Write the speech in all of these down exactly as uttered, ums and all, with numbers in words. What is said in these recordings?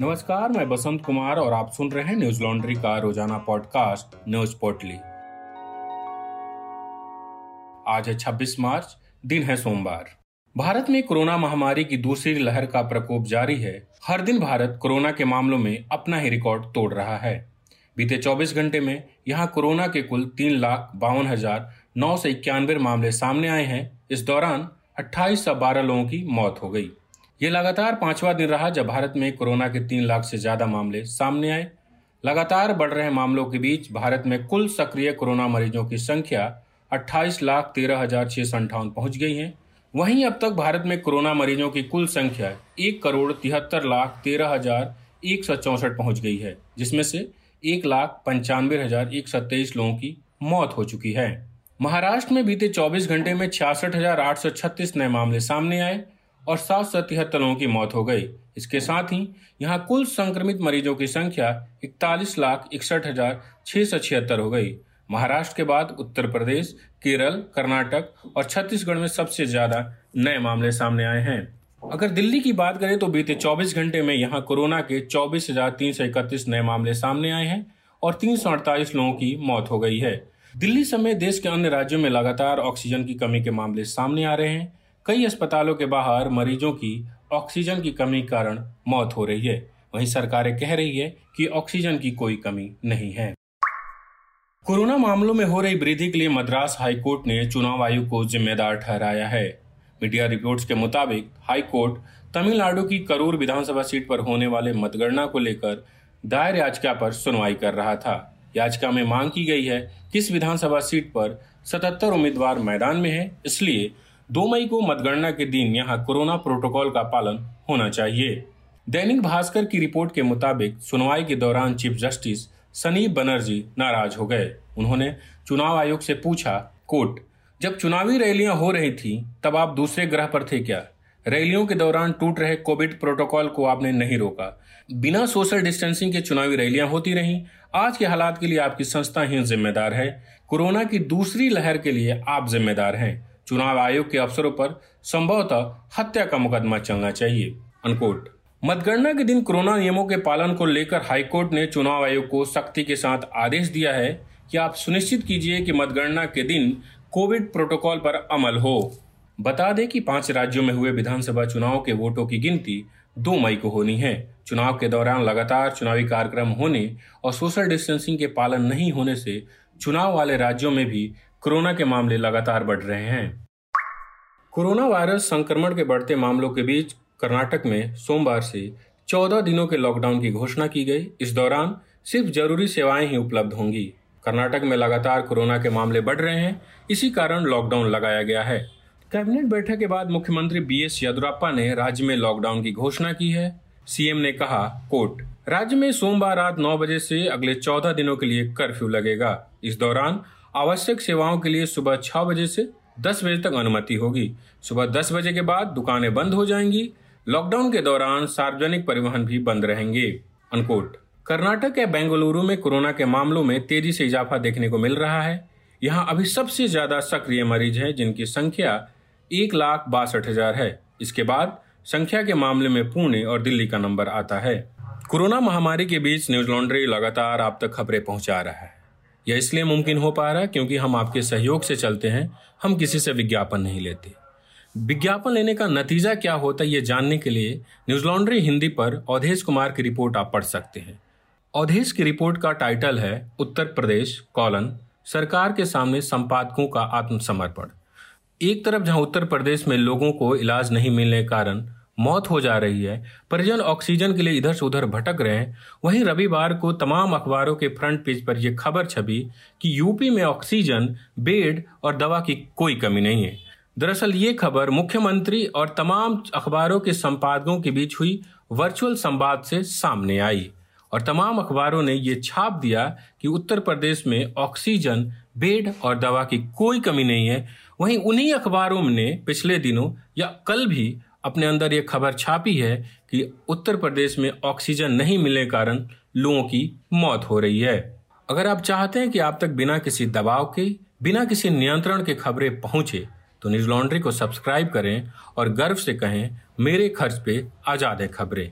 नमस्कार, मैं बसंत कुमार और आप सुन रहे हैं न्यूज लॉन्ड्री का रोजाना पॉडकास्ट न्यूज पोटली। आज है छब्बीस मार्च, दिन है सोमवार। भारत में कोरोना महामारी की दूसरी लहर का प्रकोप जारी है। हर दिन भारत कोरोना के मामलों में अपना ही रिकॉर्ड तोड़ रहा है। बीते चौबीस घंटे में यहां कोरोना के कुल तीन लाख बावन हजार नौ सौ इक्यानवे मामले सामने आए हैं। इस दौरान अट्ठाईस सौ बारह लोगों की मौत हो गई। ये लगातार पांचवा दिन रहा जब भारत में कोरोना के तीन लाख से ज्यादा मामले सामने आए। लगातार बढ़ रहे मामलों के बीच भारत में कुल सक्रिय कोरोना मरीजों की संख्या अट्ठाईस लाख तेरह हजार छह सौ अंठावन पहुंच गई है। वहीं अब तक भारत में कोरोना मरीजों की कुल संख्या एक करोड़ तिहत्तर लाख तेरह हजार एक सौ चौसठ पहुंच गई है, जिसमें से एक लाख पंचानवे हजार एक सौ तेईस लोगों की मौत हो चुकी है। महाराष्ट्र में बीते चौबीस घंटे में छियासठ हजार आठ सौ छत्तीस नए मामले सामने आए और सात सौ तिहत्तर लोगों की मौत हो गई। इसके साथ ही यहां कुल संक्रमित मरीजों की संख्या इकतालीस लाख इकसठ हजार छह सौ छिहत्तर हो गई। महाराष्ट्र के बाद उत्तर प्रदेश, केरल, कर्नाटक और छत्तीसगढ़ में सबसे ज्यादा नए मामले सामने आए हैं। अगर दिल्ली की बात करें तो बीते चौबीस घंटे में यहां कोरोना के चौबीस हजार तीन सौ इकतीस नए मामले सामने आए हैं और तीन सौ अड़तालीस लोगों की मौत हो गई है। दिल्ली समेत देश के अन्य राज्यों में लगातार ऑक्सीजन की कमी के मामले सामने आ रहे हैं। कई अस्पतालों के बाहर मरीजों की ऑक्सीजन की कमी के कारण मौत हो रही है। वहीं सरकारें कह रही है कि ऑक्सीजन की कोई कमी नहीं है। कोरोना मामलों में हो रही वृद्धि के लिए मद्रास हाई कोर्ट ने चुनाव आयोग को जिम्मेदार ठहराया है। मीडिया रिपोर्ट्स के मुताबिक हाई कोर्ट तमिलनाडु की करूर विधानसभा सीट पर होने वाले मतगणना को लेकर दायर याचिका पर सुनवाई कर रहा था। याचिका में मांग की गई है कि इस विधानसभा सीट पर सतहत्तर उम्मीदवार मैदान में है, इसलिए दो मई को मतगणना के दिन यहाँ कोरोना प्रोटोकॉल का पालन होना चाहिए। दैनिक भास्कर की रिपोर्ट के मुताबिक सुनवाई के दौरान चीफ जस्टिस सनी बनर्जी नाराज हो गए। उन्होंने चुनाव आयोग से पूछा, कोर्ट, जब चुनावी रैलियां हो रही थी तब आप दूसरे ग्रह पर थे क्या? रैलियों के दौरान टूट रहे कोविड प्रोटोकॉल को आपने नहीं रोका। बिना सोशल डिस्टेंसिंग के चुनावी रैलियां होती रहीं। आज के हालात के लिए आपकी संस्था ही जिम्मेदार है। कोरोना की दूसरी लहर के लिए आप जिम्मेदार हैं। चुनाव आयोग के अफसरों पर संभवतः हत्या का मुकदमा चलना चाहिए, अनकोट। मतगणना के दिन कोरोना नियमों के पालन को लेकर हाईकोर्ट ने चुनाव आयोग को सख्ती के साथ आदेश दिया है कि आप सुनिश्चित कीजिए कि मतगणना के दिन कोविड प्रोटोकॉल पर अमल हो। बता दें कि पांच राज्यों में हुए विधानसभा चुनाव के वोटों की गिनती दो मई को होनी है। चुनाव के दौरान लगातार चुनावी कार्यक्रम होने और सोशल डिस्टेंसिंग के पालन नहीं होने से चुनाव वाले राज्यों में भी कोरोना के मामले लगातार बढ़ रहे हैं। कोरोना वायरस संक्रमण के बढ़ते मामलों के बीच कर्नाटक में सोमवार से चौदह दिनों के लॉकडाउन की घोषणा की गई। इस दौरान सिर्फ जरूरी सेवाएं ही उपलब्ध होंगी। कर्नाटक में लगातार कोरोना के मामले बढ़ रहे हैं, इसी कारण लॉकडाउन लगाया गया है। कैबिनेट बैठक के बाद मुख्यमंत्री बी एस येदुरप्पा ने राज्य में लॉकडाउन की घोषणा की है। सीएम ने कहा, कोर्ट, राज्य में सोमवार रात नौ बजे से अगले चौदह दिनों के लिए कर्फ्यू लगेगा। इस दौरान आवश्यक सेवाओं के लिए सुबह छह बजे से दस बजे तक अनुमति होगी। सुबह दस बजे के बाद दुकानें बंद हो जाएंगी। लॉकडाउन के दौरान सार्वजनिक परिवहन भी बंद रहेंगे, अनकोट। कर्नाटक के बेंगलुरु में कोरोना के मामलों में तेजी से इजाफा देखने को मिल रहा है। यहाँ अभी सबसे ज्यादा सक्रिय मरीज है, जिनकी संख्या एक लाख बासठ हजार है। इसके बाद संख्या के मामले में पुणे और दिल्ली का नंबर आता है। कोरोना महामारी के बीच न्यूज लॉन्ड्री लगातार आप तक खबरें पहुंचा रहा है। यह इसलिए मुमकिन हो पा रहा है क्योंकि हम आपके सहयोग से चलते हैं। हम किसी से विज्ञापन नहीं लेते। विज्ञापन लेने का नतीजा क्या होता है, ये जानने के लिए न्यूज लॉन्ड्री हिंदी पर अवधेश कुमार की रिपोर्ट आप पढ़ सकते हैं। अवधेश की रिपोर्ट का टाइटल है, उत्तर प्रदेश कॉलन सरकार के सामने संपादकों का आत्मसमर्पण। एक तरफ जहां उत्तर प्रदेश में लोगों को इलाज नहीं मिलने के कारण मौत हो जा रही है, परिजन ऑक्सीजन के लिए इधर से उधर भटक रहे हैं, वहीं रविवार को तमाम अखबारों के फ्रंट पेज पर यह खबर छपी कि यूपी में ऑक्सीजन, बेड और दवा की कोई कमी नहीं है। दरअसल ये खबर मुख्यमंत्री और तमाम अखबारों के संपादकों के बीच हुई वर्चुअल संवाद से सामने आई और तमाम अखबारों ने ये छाप दिया कि उत्तर प्रदेश में ऑक्सीजन, बेड और दवा की कोई कमी नहीं है। वहीं उन्हीं अखबारों ने पिछले दिनों या कल भी अपने अंदर ये खबर छापी है कि उत्तर प्रदेश में ऑक्सीजन नहीं मिलने के कारण लोगों की मौत हो रही है। अगर आप चाहते हैं कि आप तक बिना किसी दबाव के, बिना किसी नियंत्रण के खबरें पहुंचे, तो न्यूज लॉन्ड्री को सब्सक्राइब करें और गर्व से कहें, मेरे खर्च पे आजाद है खबरें।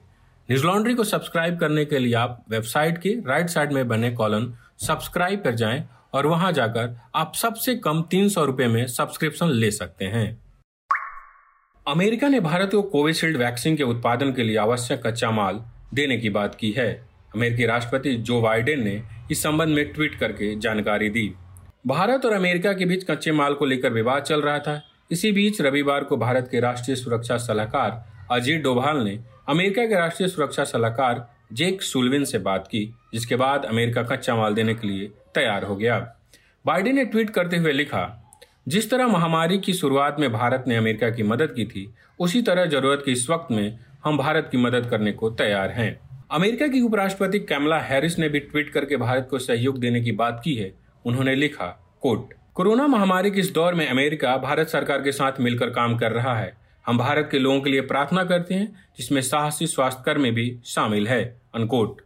न्यूज लॉन्ड्री को सब्सक्राइब करने के लिए आप वेबसाइट के राइट साइड में बने कॉलम सब्सक्राइब पर जाएं और वहां जाकर आप सबसे कम तीन सौ रुपये में सब्सक्रिप्शन ले सकते हैं। अमेरिका ने भारत को कोविशील्ड वैक्सीन के उत्पादन के लिए आवश्यक कच्चा माल देने की बात की है। अमेरिकी राष्ट्रपति जो बाइडेन ने इस संबंध में ट्वीट करके जानकारी दी। भारत और अमेरिका के बीच कच्चे माल को लेकर विवाद चल रहा था। इसी बीच रविवार को भारत के राष्ट्रीय सुरक्षा सलाहकार अजीत डोभाल ने अमेरिका के राष्ट्रीय सुरक्षा सलाहकार जेक सुलविन से बात की, जिसके बाद अमेरिका कच्चा माल देने के लिए तैयार हो गया। बाइडेन ने ट्वीट करते हुए लिखा, जिस तरह महामारी की शुरुआत में भारत ने अमेरिका की मदद की थी, उसी तरह जरूरत के इस वक्त में हम भारत की मदद करने को तैयार हैं। अमेरिका की उपराष्ट्रपति कैमला हैरिस ने भी ट्वीट करके भारत को सहयोग देने की बात की है। उन्होंने लिखा, कोट, कोरोना महामारी के इस दौर में अमेरिका भारत सरकार के साथ मिलकर काम कर रहा है। हम भारत के लोगों के लिए प्रार्थना करते हैं, जिसमें साहसी स्वास्थ्यकर्मी भी शामिल है, अनकोट।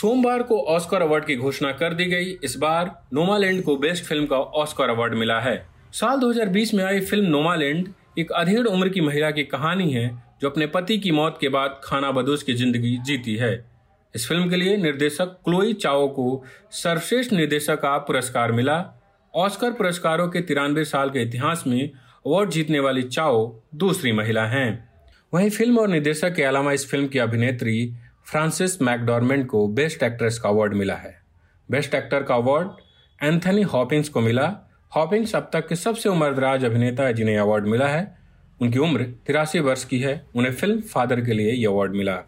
सोमवार को ऑस्कर अवार्ड की घोषणा कर दी गई। इस बार नोमालैंड को बेस्ट फिल्म का ऑस्कर अवार्ड मिला है। साल दो हज़ार बीस में आई फिल्म नोमालैंड एक अधेड़ उम्र की महिला की कहानी है, जो अपने पति की मौत के बाद खाना बदोश की जिंदगी जीती है। इस फिल्म के लिए निर्देशक क्लोई चाओ को सर्वश्रेष्ठ निर्देशक का पुरस्कार मिला। ऑस्कर पुरस्कारों के तिरानवे साल के इतिहास में अवार्ड जीतने वाली चाओ दूसरी महिला हैं। वहीं फिल्म और निर्देशक के अलावा इस फिल्म की अभिनेत्री फ्रांसिस मैकडॉर्मेंट को बेस्ट एक्ट्रेस का अवार्ड मिला है। बेस्ट एक्टर का अवार्ड एंथनी हॉपकिंस को मिला। हॉपकिंस अब तक के सबसे उम्रदराज अभिनेता है जिन्हें अवार्ड मिला है। उनकी उम्र तिरासी वर्ष की है। उन्हें फिल्म फादर के लिए ये अवार्ड मिला।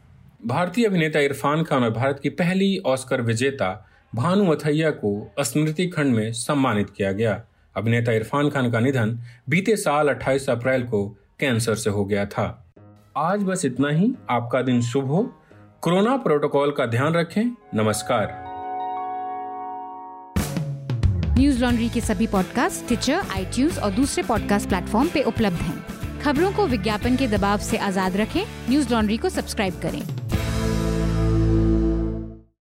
भारतीय अभिनेता इरफान खान और भारत की पहली ऑस्कर विजेता भानु अथैया को स्मृति खंड में सम्मानित किया गया। अभिनेता इरफान खान का निधन बीते साल अट्ठाईस अप्रैल को कैंसर से हो गया था। आज बस इतना ही। आपका दिन शुभ हो। कोरोना प्रोटोकॉल का ध्यान रखें। नमस्कार। न्यूज लॉन्ड्री के सभी पॉडकास्ट टिचर, आईट्यूज और दूसरे पॉडकास्ट प्लेटफॉर्म पे उपलब्ध हैं। खबरों को विज्ञापन के दबाव से आजाद रखें। न्यूज लॉन्ड्री को सब्सक्राइब करें।